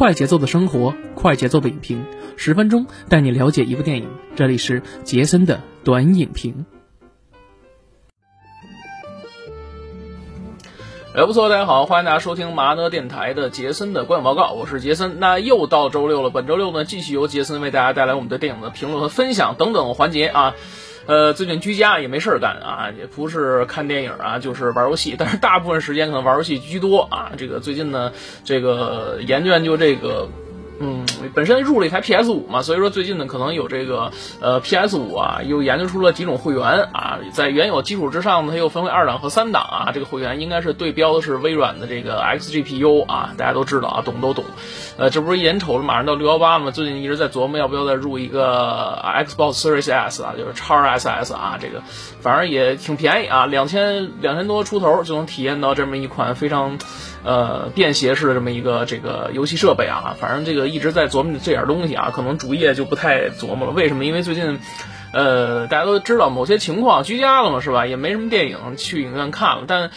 快节奏的生活，快节奏的影评，10分钟带你了解一部电影。这里是杰森的短影评。不错，大家好，欢迎大家收听麻呢电台的杰森的观影报告，我是杰森。那又到周六了，本周六呢，继续由杰森为大家带来我们对电影的评论和分享等等环节啊。最近居家也没事干啊，也不是看电影啊，就是玩游戏，但是大部分时间可能玩游戏居多啊。这个最近呢，这个研究这个本身入了一台 PS5 嘛，所以说最近呢可能有这个PS5 啊，又研究出了几种会员啊，在原有基础之上呢，它又分为2档和3档啊。这个会员应该是对标的是微软的这个 XGPU 啊，大家都知道啊，懂都懂。这不是眼瞅着马上到618嘛，最近一直在琢磨要不要再入一个 Xbox Series S 啊，就是 XSS 啊，这个反正也挺便宜啊，2000多出头就能体验到这么一款非常便携式的这么一个这个游戏设备啊。反正这个一直在琢磨这点东西啊，可能主业就不太琢磨了。为什么？因为最近大家都知道某些情况，居家了嘛，是吧？也没什么电影去影院看了。但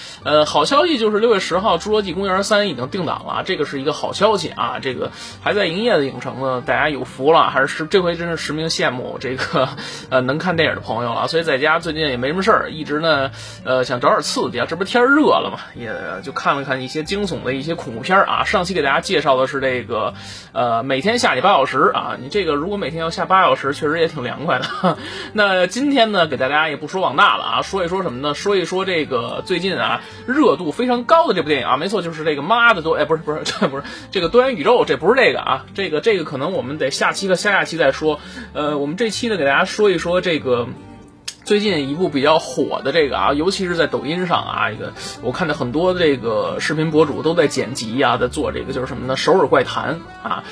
好消息就是6月10号《侏罗纪公园3》已经定档了，这个是一个好消息啊。这个还在营业的影城呢，大家有福了，还是这回真是实名羡慕这个能看电影的朋友了。所以在家最近也没什么事儿，一直呢想找点刺激啊。这不天热了嘛，也就看了看一些惊悚的一些恐怖片啊。上期给大家介绍的是这个每天下你8小时啊，你这个如果每天要下8小时，确实也挺凉快的。那今天呢，给大家也不说网大了啊，说一说什么呢？说一说这个最近啊热度非常高的这部电影啊，没错，就是这个妈的多，不是这个多元宇宙，这不是这个啊，这个可能我们得下期和下下期再说。我们这期呢，给大家说一说这个。最近一部比较火的这个啊，尤其是在抖音上啊，一个我看到很多这个视频博主都在剪辑啊，在做这个就是什么呢？首尔怪谈啊，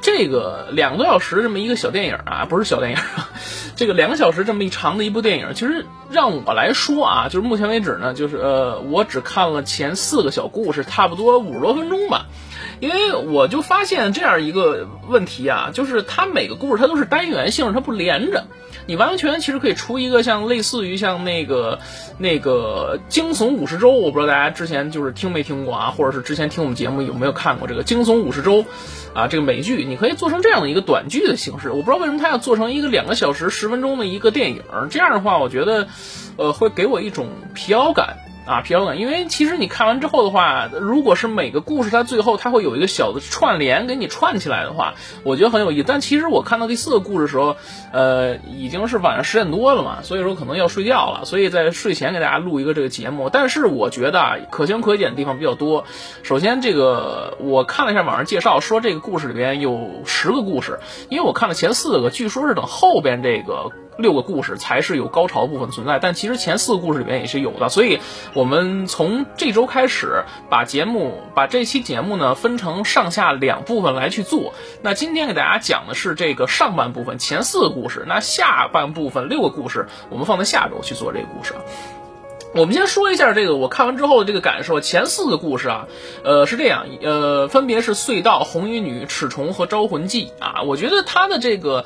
这个2个多小时这么一个小电影啊，不是小电影，这个2个小时这么一长的一部电影，其实让我来说啊，就是目前为止呢，就是我只看了前4个小故事，差不多50多分钟吧。因为我就发现这样一个问题啊，就是它每个故事它都是单元性，它不连着，你完全其实可以出一个像类似于像那个惊悚50周，我不知道大家之前就是听没听过啊，或者是之前听我们节目有没有看过这个惊悚50周啊，这个美剧，你可以做成这样的一个短剧的形式。我不知道为什么它要做成一个2个小时10分钟的一个电影，这样的话我觉得会给我一种疲劳感，因为其实你看完之后的话，如果是每个故事它最后它会有一个小的串联给你串起来的话，我觉得很有意思。但其实我看到第4个故事的时候，已经是晚上10点多了嘛，所以说可能要睡觉了，所以在睡前给大家录一个这个节目。但是我觉得啊，可圈可点的地方比较多。首先这个我看了一下网上介绍，说这个故事里边有10个故事，因为我看了前4个，据说是等后边这个6个故事才是有高潮部分存在，但其实前4个故事里面也是有的。所以我们从这周开始把这期节目呢分成上下2部分来去做。那今天给大家讲的是这个上半部分前4个故事，那下半部分6个故事我们放在下周去做这个故事。我们先说一下这个我看完之后的这个感受。前4个故事啊，是这样，分别是隧道、红衣女、齿虫和招魂记啊。我觉得它的这个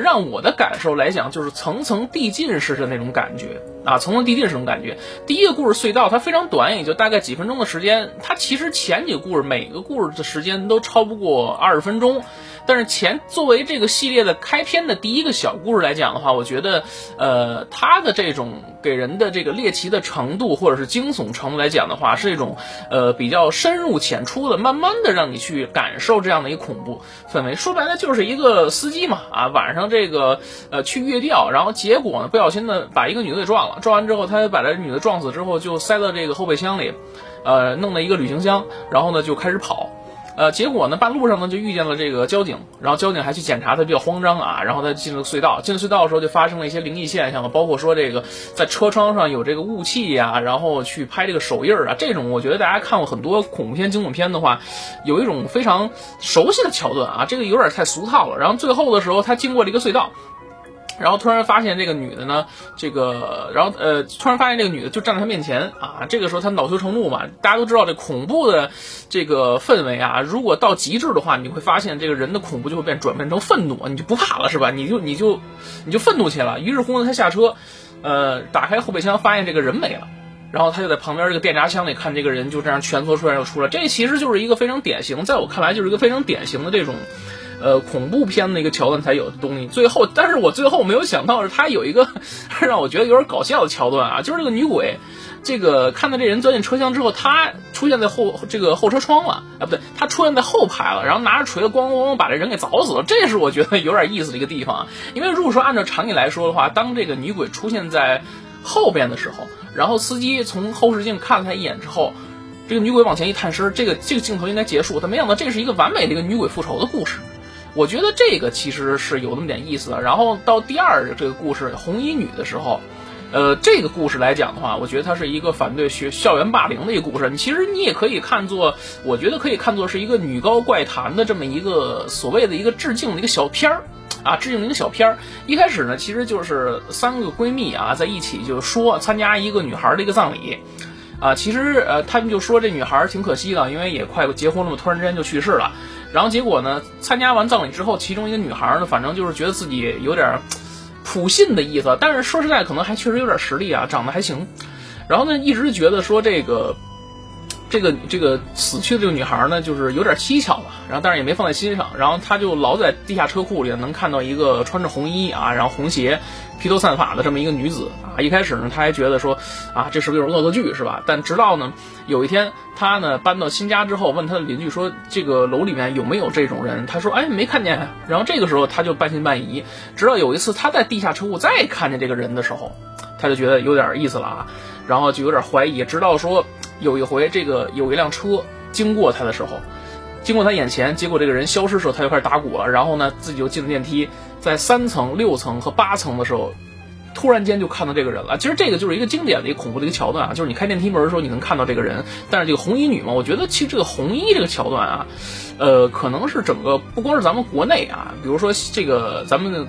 让我的感受来讲，就是层层递进式的那种感觉啊，层层递进式那种感觉。第一个故事隧道它非常短，也就大概几分钟的时间，它其实前几个故事每个故事的时间都超不过20分钟。但是作为这个系列的开篇的第一个小故事来讲的话，我觉得它的这种给人的这个猎奇的程度或者是惊悚程度来讲的话，是一种比较深入浅出的，慢慢的让你去感受这样的一个恐怖氛围。说白了就是一个司机嘛啊，晚上这个去夜钓，然后结果呢不小心的把一个女的给撞了，撞完之后他把这女的撞死之后就塞到这个后备箱里，弄了一个旅行箱，然后呢就开始跑。结果呢，半路上呢就遇见了这个交警，然后交警还去检查，他比较慌张啊，然后他进了隧道。进了隧道的时候就发生了一些灵异现象，包括说这个在车窗上有这个雾气啊，然后去拍这个手印啊，这种我觉得大家看过很多恐怖片、惊悚片的话，有一种非常熟悉的桥段啊，这个有点太俗套了。然后最后的时候，他经过了一个隧道。然后突然发现这个女的呢，突然发现这个女的就站在她面前啊，这个时候她恼羞成怒嘛，大家都知道这恐怖的这个氛围啊，如果到极致的话，你会发现这个人的恐怖就会转变成愤怒，你就不怕了是吧？你就愤怒起来了。于是乎呢，她下车，打开后备箱，发现这个人没了。然后他就在旁边这个电闸枪里看这个人就这样蜷缩出来就出来，这其实就是一个非常典型，在我看来就是一个非常典型的这种恐怖片的一个桥段才有的东西。最后，但是我最后没有想到是他有一个让我觉得有点搞笑的桥段啊，就是这个女鬼，这个看到这人钻进车厢之后，他出现在后车窗了，啊不对，他出现在后排了，然后拿着锤子咣咣咣把这人给凿死了，这是我觉得有点意思的一个地方啊。因为如果说按照常理来说的话，当这个女鬼出现在后边的时候，然后司机从后视镜看了他一眼之后，这个女鬼往前一探身，这个镜头应该结束，但没想到这是一个完美的一个女鬼复仇的故事。我觉得这个其实是有那么点意思的。然后到第二这个故事红衣女的时候，这个故事来讲的话，我觉得它是一个反对校园霸凌的一个故事。其实你也可以看作，我觉得可以看作是一个女高怪谈的这么一个所谓的一个致敬的一个小片儿啊，致敬的一个小片儿。一开始呢，其实就是三个闺蜜啊在一起就说参加一个女孩的一个葬礼。啊，其实他们就说这女孩挺可惜的，因为也快结婚了嘛，突然之间就去世了。然后结果呢，参加完葬礼之后，其中一个女孩呢，反正就是觉得自己有点普信的意思，但是说实在，可能还确实有点实力啊，长得还行。然后呢，一直觉得说这个死去的这个女孩呢，就是有点蹊跷了，然后但是也没放在心上。然后她就老在地下车库里能看到一个穿着红衣啊，然后红鞋、披头散发的这么一个女子啊。一开始呢，她还觉得说啊，这是不是有恶作剧是吧？但直到呢有一天，她呢搬到新家之后，问她的邻居说这个楼里面有没有这种人？她说哎，没看见。然后这个时候她就半信半疑，直到有一次她在地下车库再看见这个人的时候，她就觉得有点意思了啊，然后就有点怀疑，直到说。有一回，这个有一辆车经过他的时候，经过他眼前，结果这个人消失的时候，他就开始打鼓了。然后呢，自己就进了电梯，在3层、6层和8层的时候，突然间就看到这个人了。其实这个就是一个经典的一个恐怖的一个桥段啊，就是你开电梯门的时候，你能看到这个人。但是这个红衣女嘛，我觉得其实这个红衣这个桥段啊，可能是整个不光是咱们国内啊，比如说这个咱们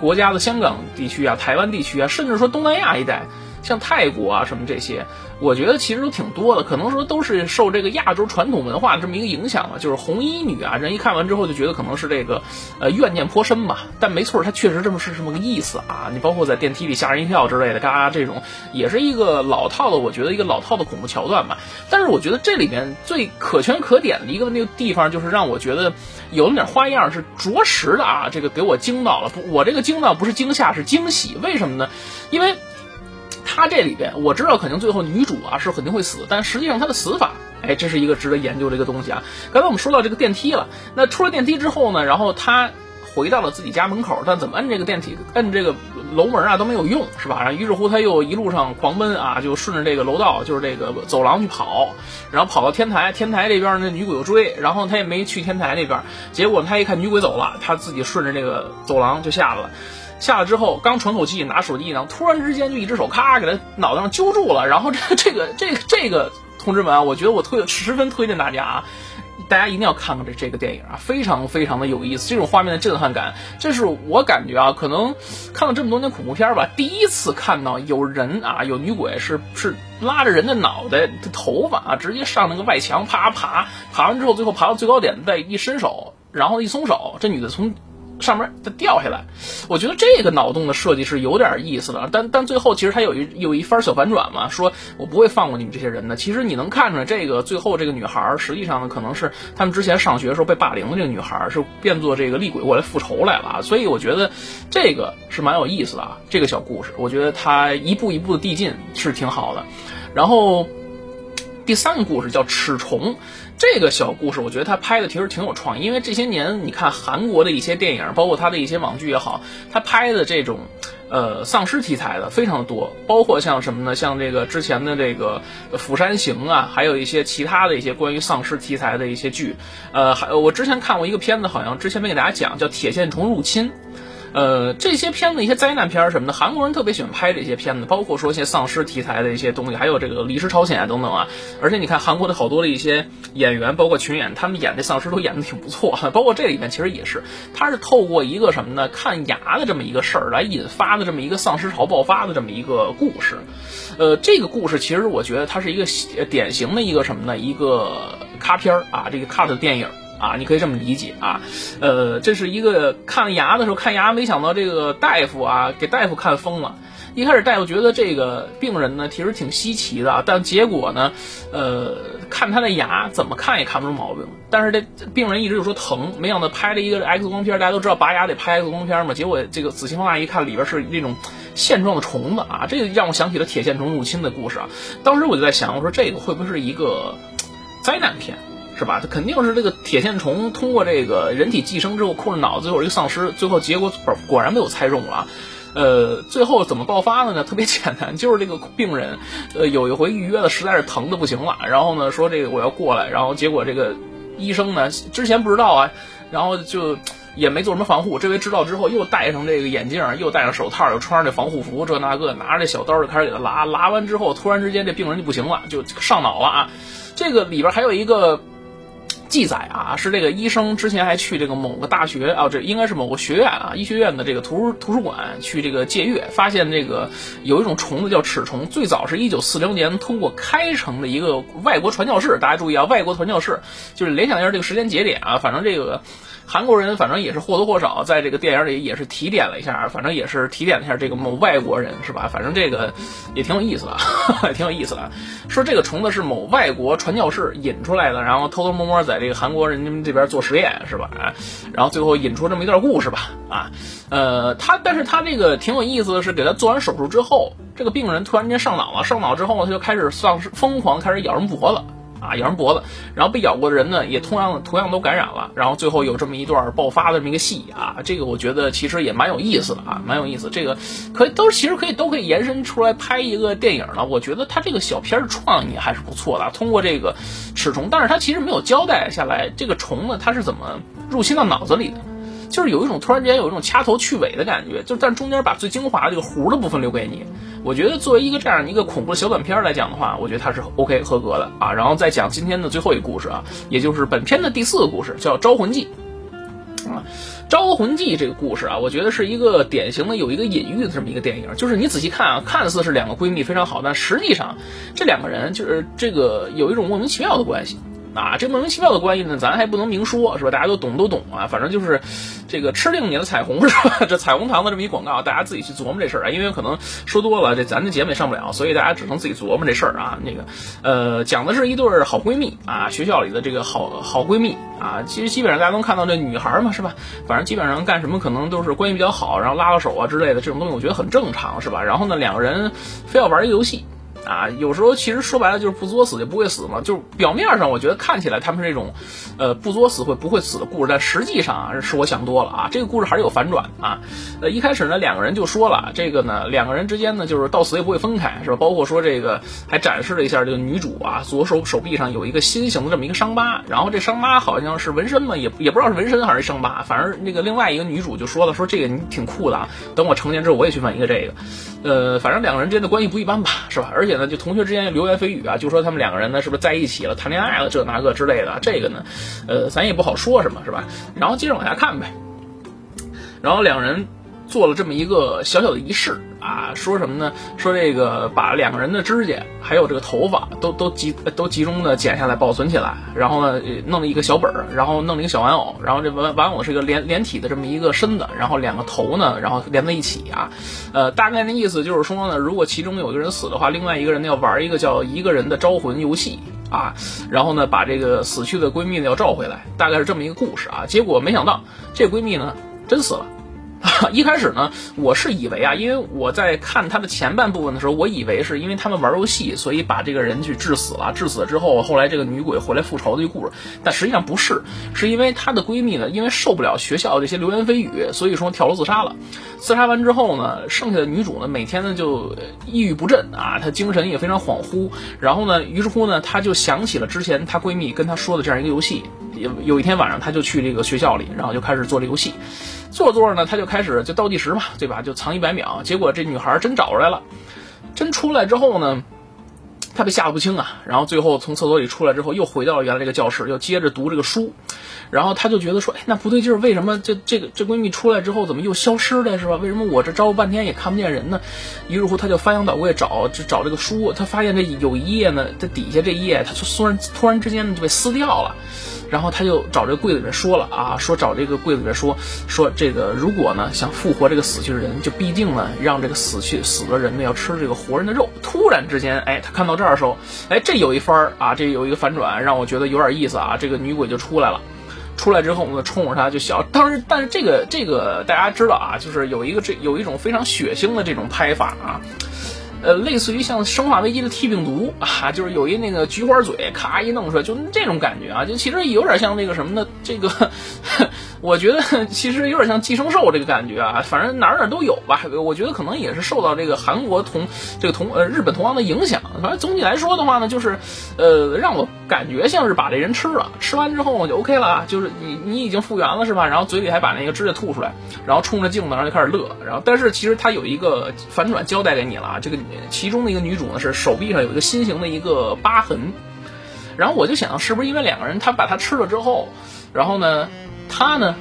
国家的香港地区啊、台湾地区啊，甚至说东南亚一带。像泰国啊什么这些，我觉得其实都挺多的，可能说都是受这个亚洲传统文化这么一个影响了。就是红衣女啊，人一看完之后就觉得可能是这个怨念颇深吧，但没错，它确实这么是这么个意思啊。你包括在电梯里吓人一跳之类的，嘎这种也是一个老套的，我觉得一个老套的恐怖桥段吧。但是我觉得这里面最可圈可点的一个那个地方，就是让我觉得有那点花样是着实的啊，这个给我惊到了。我这个惊到不是惊吓，是惊喜。为什么呢？因为他这里边我知道肯定最后女主啊是肯定会死，但实际上她的死法，哎，这是一个值得研究的一个东西啊。刚才我们说到这个电梯了，那出了电梯之后呢，然后她回到了自己家门口，但怎么摁这个电梯、摁这个楼门啊都没有用，是吧？然后于是乎她又一路上狂奔啊，就顺着这个楼道，就是这个走廊去跑，然后跑到天台，天台这边那女鬼又追，然后她也没去天台那边，结果她一看女鬼走了，她自己顺着这个走廊就下来了。下了之后，刚喘口气，拿手机呢，突然之间就一只手咔给他脑袋上揪住了。然后这个同志们啊，我觉得我十分推荐大家啊，大家一定要看看这个电影啊，非常非常的有意思，这种画面的震撼感，这是我感觉啊，可能看了这么多年恐怖片吧，第一次看到有人啊，有女鬼是拉着人的脑袋的头发啊，直接上那个外墙啪爬，爬完之后最后爬到最高点，再一伸手，然后一松手，这女的从上面它掉下来。我觉得这个脑洞的设计是有点意思的，但最后其实它有一番小反转嘛，说我不会放过你们这些人的。其实你能看出来，这个最后这个女孩实际上可能是他们之前上学的时候被霸凌的这个女孩，是变作这个厉鬼过来复仇来了啊。所以我觉得这个是蛮有意思的啊，这个小故事我觉得它一步一步的递进是挺好的。然后第三个故事叫齿虫，这个小故事我觉得他拍的其实挺有创意，因为这些年你看韩国的一些电影，包括他的一些网剧也好，他拍的这种丧尸题材的非常多，包括像什么呢，像这个之前的这个釜山行啊，还有一些其他的一些关于丧尸题材的一些剧。我之前看过一个片子，好像之前没给大家讲，叫《铁线虫入侵》。这些片子一些灾难片什么的，韩国人特别喜欢拍这些片子，包括说一些丧尸题材的一些东西，还有这个离世朝鲜啊等等啊。而且你看韩国的好多的一些演员，包括群演，他们演的丧尸都演的挺不错，包括这里面其实也是，他是透过一个什么呢，看牙的这么一个事儿来引发的这么一个丧尸潮爆发的这么一个故事。这个故事其实我觉得它是一个典型的一个什么呢，一个咖片啊，这个咖的电影啊，你可以这么理解啊。这是一个看牙的时候，看牙没想到这个大夫啊，给大夫看疯了，一开始大夫觉得这个病人呢其实挺稀奇的，但结果呢，看他的牙怎么看也看不出毛病。但是这病人一直就说疼，没想到拍了一个 X 光片，大家都知道拔牙得拍 X 光片嘛，结果这个仔细放大一看，里边是那种线状的虫子啊，这个让我想起了铁线虫入侵的故事啊。当时我就在想，我说这个会不会是一个灾难片？是吧？它肯定是这个铁线虫通过这个人体寄生之后控制脑子，有一个丧尸，最后结果果然被我猜中了啊。最后怎么爆发的呢？特别简单，就是这个病人，有一回预约的实在是疼的不行了，然后呢说这个我要过来，然后结果这个医生呢之前不知道啊，然后就也没做什么防护，这回知道之后又戴上这个眼镜，又戴上手套，又穿上这防护服，这那个拿着这小刀就开始给他拉完之后，突然之间这病人就不行了，就上脑了啊。这个里边还有一个记载啊，是这个医生之前还去这个某个大学啊，这应该是某个学院啊，医学院的这个图书馆去这个借阅，发现这个有一种虫子叫齿虫，最早是1940年通过开城的一个外国传教士，大家注意啊，外国传教士，就是联想一下这个时间节点啊，反正这个韩国人反正也是或多或少在这个电影里也是提点了一下，反正也是提点了一下这个某外国人是吧？反正这个也挺有意思的，也挺有意思的。说这个虫子是某外国传教士引出来的，然后偷偷摸摸在这个韩国人这边做实验是吧？然后最后引出这么一段故事吧啊，但是他这个挺有意思的是，给他做完手术之后，这个病人突然间上脑了，上脑之后他就开始丧失疯狂，开始咬人脖子。啊，咬人脖子，然后被咬过的人呢，也同样都感染了，然后最后有这么一段爆发的这么一个戏啊，这个我觉得其实也蛮有意思的啊，蛮有意思，这个其实可以延伸出来拍一个电影了。我觉得他这个小片儿创意还是不错的，通过这个齿虫，但是他其实没有交代下来这个虫呢它是怎么入侵到脑子里的。就是有一种突然间有一种掐头去尾的感觉，就但中间把最精华的这个糊的部分留给你。我觉得作为一个这样一个恐怖的小短片来讲的话，我觉得它是 OK 合格的啊。然后再讲今天的最后一个故事啊，也就是本片的第4个故事，叫《招魂记》。招魂记这个故事啊，我觉得是一个典型的有一个隐喻的这么一个电影，就是你仔细看啊，看似是两个闺蜜非常好，但实际上这两个人就是这个有一种莫名其妙的关系。啊，这莫名其妙的关系呢，咱还不能明说，是吧？大家都懂啊，反正就是这个吃定你的彩虹，是吧？这彩虹糖的这么一广告，大家自己去琢磨这事儿啊，因为可能说多了，这咱的节目也上不了，所以大家只能自己琢磨这事儿啊。那个讲的是一对好闺蜜啊，学校里的这个好闺蜜啊，其实基本上大家能看到这女孩嘛，是吧？反正基本上干什么可能都是关系比较好，然后拉个手啊之类的这种东西，我觉得很正常，是吧？然后呢，两个人非要玩一个游戏。啊，有时候其实说白了就是不作死就不会死嘛，就是表面上我觉得看起来他们是这种，不作死会不会死的故事，但实际上啊是我想多了啊，这个故事还是有反转啊。一开始呢两个人就说了，这个呢两个人之间呢就是到死也不会分开，是吧？包括说这个还展示了一下这个女主啊左手臂上有一个心形的这么一个伤疤，然后这伤疤好像是纹身嘛，也不知道是纹身还是伤疤，反正那个另外一个女主就说了，说这个你挺酷的啊，等我成年之后我也去办一个这个，反正两个人之间的关系不一般吧，是吧？而且就同学之间流言蜚语啊，就说他们两个人呢是不是在一起了，谈恋爱了，这那个之类的，这个呢咱也不好说什么，是吧？然后接着往下看呗。然后两人做了这么一个小小的仪式啊，说什么呢？说这个把两个人的指甲还有这个头发都集中的剪下来保存起来，然后呢弄了一个小本儿，然后弄了一个小玩偶，然后这玩偶是一个连体的这么一个身子，然后两个头呢然后连在一起啊，大概的意思就是说呢，如果其中有一个人死的话，另外一个人要玩一个叫一个人的招魂游戏啊，然后呢把这个死去的闺蜜呢要召回来，大概是这么一个故事啊。结果没想到这闺蜜呢真死了。一开始呢我是以为啊，因为我在看他的前半部分的时候，我以为是因为他们玩游戏所以把这个人去致死了之后，后来这个女鬼回来复仇的一个故事，但实际上不是，是因为她的闺蜜呢因为受不了学校这些流言蜚语，所以说跳楼自杀了。自杀完之后呢，剩下的女主呢每天呢就抑郁不振啊，她精神也非常恍惚，然后呢于是乎呢她就想起了之前她闺蜜跟她说的这样一个游戏，有一天晚上她就去这个学校里，然后就开始做这游戏，做着做着呢她就开始就倒计时嘛，对吧？就藏100秒，结果这女孩真找出来了，真出来之后呢，她被吓得不轻啊。然后最后从厕所里出来之后，又回到了原来这个教室，又接着读这个书。然后她就觉得说，哎，那不对劲儿，为什么这闺蜜出来之后怎么又消失了，是吧？为什么我这招半天也看不见人呢？于是乎，她就翻箱倒柜找这个书，她发现这有一页呢，这底下这一页，她突然之间就被撕掉了。然后他就找这个柜子里面说了啊，说这个如果呢想复活这个死去的人，就必定呢让这个死的人呢要吃这个活人的肉。突然之间，哎，他看到这儿的时候，哎，这有一番啊，这有一个反转，让我觉得有点意思啊。这个女鬼就出来了。出来之后，我们冲着他就笑。当时，但是这个大家知道啊，就是有一种非常血腥的这种拍法啊，类似于像《生化危机》的 T 病毒啊，就是有一那个菊花嘴，咔一弄出来，就这种感觉啊，就其实有点像那个什么的，这个我觉得其实有点像《寄生兽》这个感觉啊，反正哪都有吧。我觉得可能也是受到这个韩国日本同行的影响。反正总体来说的话呢，就是让我感觉像是把这人吃了，吃完之后就 OK 了，就是你已经复原了是吧？然后嘴里还把那个指甲吐出来，然后冲着镜子，然后就开始乐。然后但是其实他有一个反转交代给你了啊，这个其中的一个女主呢是手臂上有一个心形的一个疤痕，然后我就想是不是因为两个人他把他吃了之后，然后呢他呢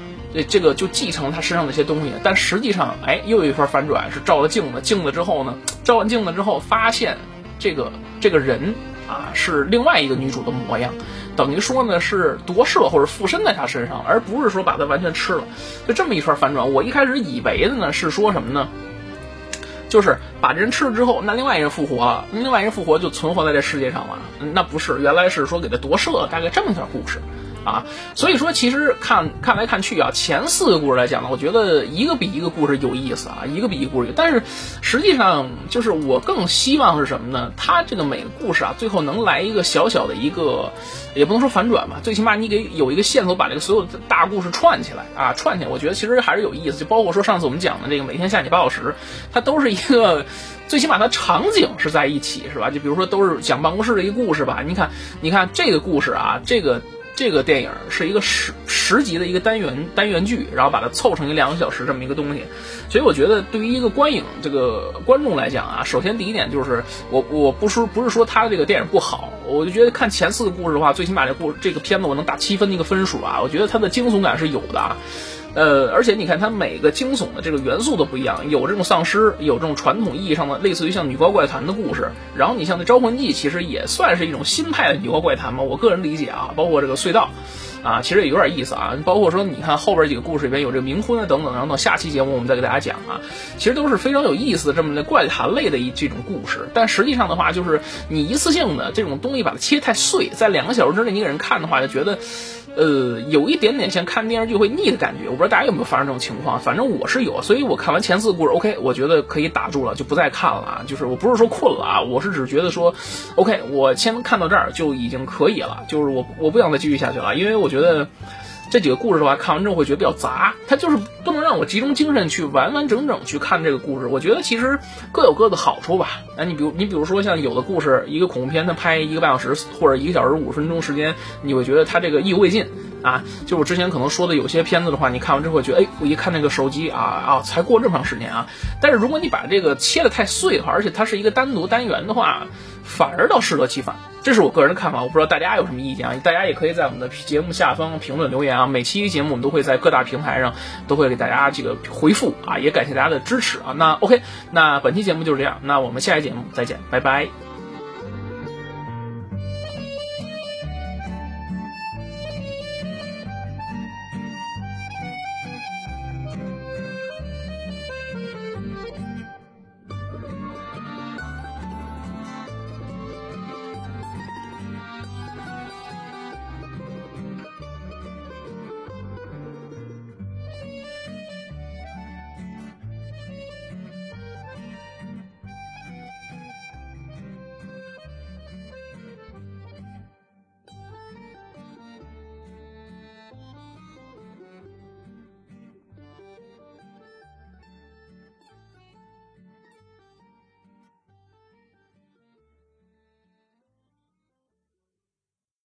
这个就继承他身上的一些东西，但实际上哎又有一番反转是照了镜子之后呢，照完镜子之后发现这个人。啊，是另外一个女主的模样，等于说呢是夺舍或者附身在她身上，而不是说把她完全吃了。就这么一圈反转，我一开始以为的呢是说什么呢？就是把这人吃了之后，那另外一人复活了，另外一人复活就存活在这世界上了。那不是，原来是说给他夺舍，大概这么一段故事啊。所以说，其实看来看去啊，前四个故事来讲呢，我觉得一个比一个故事有意思啊，一个比一个故事有。但是实际上，就是我更希望是什么呢？他这个每个故事啊，最后能来一个小小的一个，也不能说反转吧，最起码你给有一个线索，把这个所有的大故事串起来啊，串起来。我觉得其实还是有意思，就包括说上次我们讲的这个每天下你8小时，它都是一个最起码它场景是在一起是吧？就比如说都是讲办公室的一个故事吧，你看这个故事啊，这个电影是一个十集的一个单元剧，然后把它凑成一2个小时这么一个东西，所以我觉得对于一个观众来讲啊，首先第一点就是我不是说他的这个电影不好，我就觉得看前四个故事的话，最起码这个片子我能打7分的一个分数啊，我觉得它的惊悚感是有的啊。而且你看它每个惊悚的这个元素都不一样，有这种丧尸，有这种传统意义上的类似于像女高怪谈的故事，然后你像那招魂记其实也算是一种新派的女高怪谈嘛，我个人理解啊，包括这个隧道啊，其实也有点意思啊，包括说你看后边几个故事里边有这个冥婚啊等等，然后到下期节目我们再给大家讲啊，其实都是非常有意思的这么的怪谈类的这种故事，但实际上的话就是你一次性的这种东西把它切太碎，在2个小时之内一个人看的话就觉得有一点点像看电视剧会腻的感觉，我不知道大家有没有发生这种情况，反正我是有，所以我看完前四个故事 OK 我觉得可以打住了，就不再看了啊，就是我不是说困了啊，我是只觉得说 OK 我先看到这儿就已经可以了，就是我不想再继续下去了，因为我觉得这几个故事的话看完之后会觉得比较杂，它就是不能让我集中精神去完完整整去看这个故事，我觉得其实各有各的好处吧。你比如说像有的故事一个恐怖片它拍1个半小时或者1个小时50分钟时间，你会觉得它这个意犹未尽啊，就我之前可能说的有些片子的话，你看完之后觉得哎，我一看那个手机啊才过这么长时间啊，但是如果你把这个切得太碎的话，而且它是一个单独单元的话，反而倒适得其反，这是我个人的看法，我不知道大家有什么意见啊？大家也可以在我们的节目下方评论留言啊。每期节目我们都会在各大平台上都会给大家这个回复啊，也感谢大家的支持啊。那 OK， 那本期节目就是这样，那我们下期节目再见，拜拜。